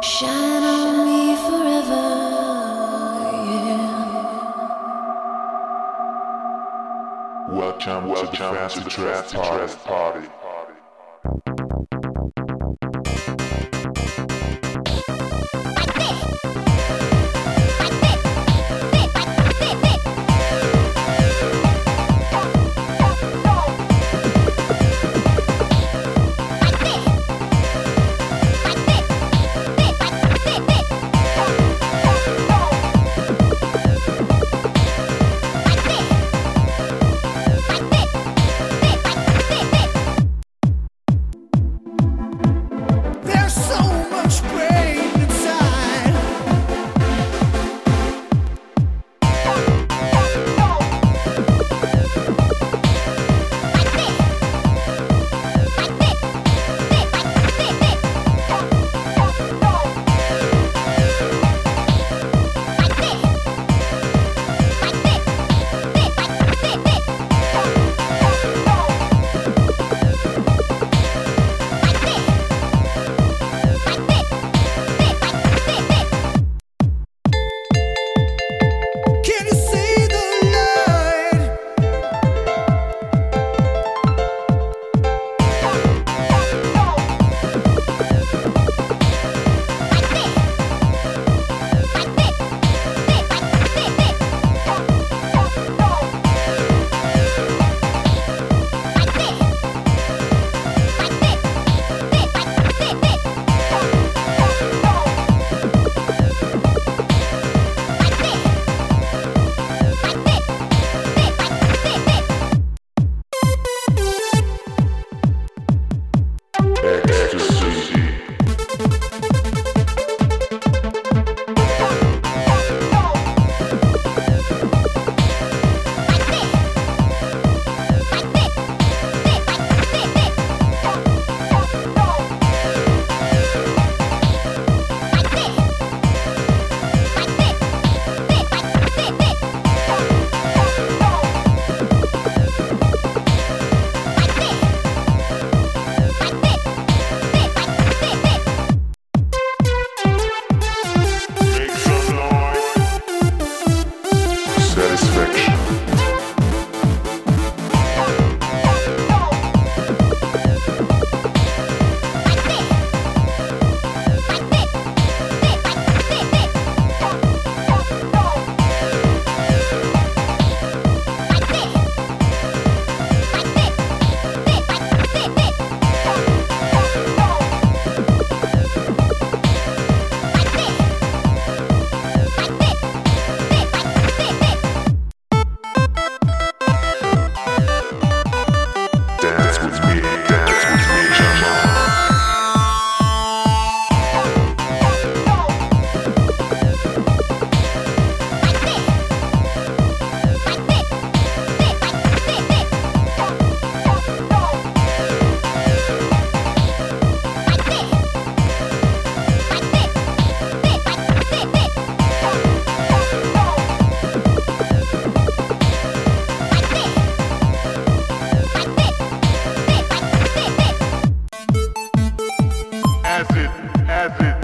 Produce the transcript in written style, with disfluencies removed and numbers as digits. Shine on me forever, yeah. Welcome to the Trance Party. As it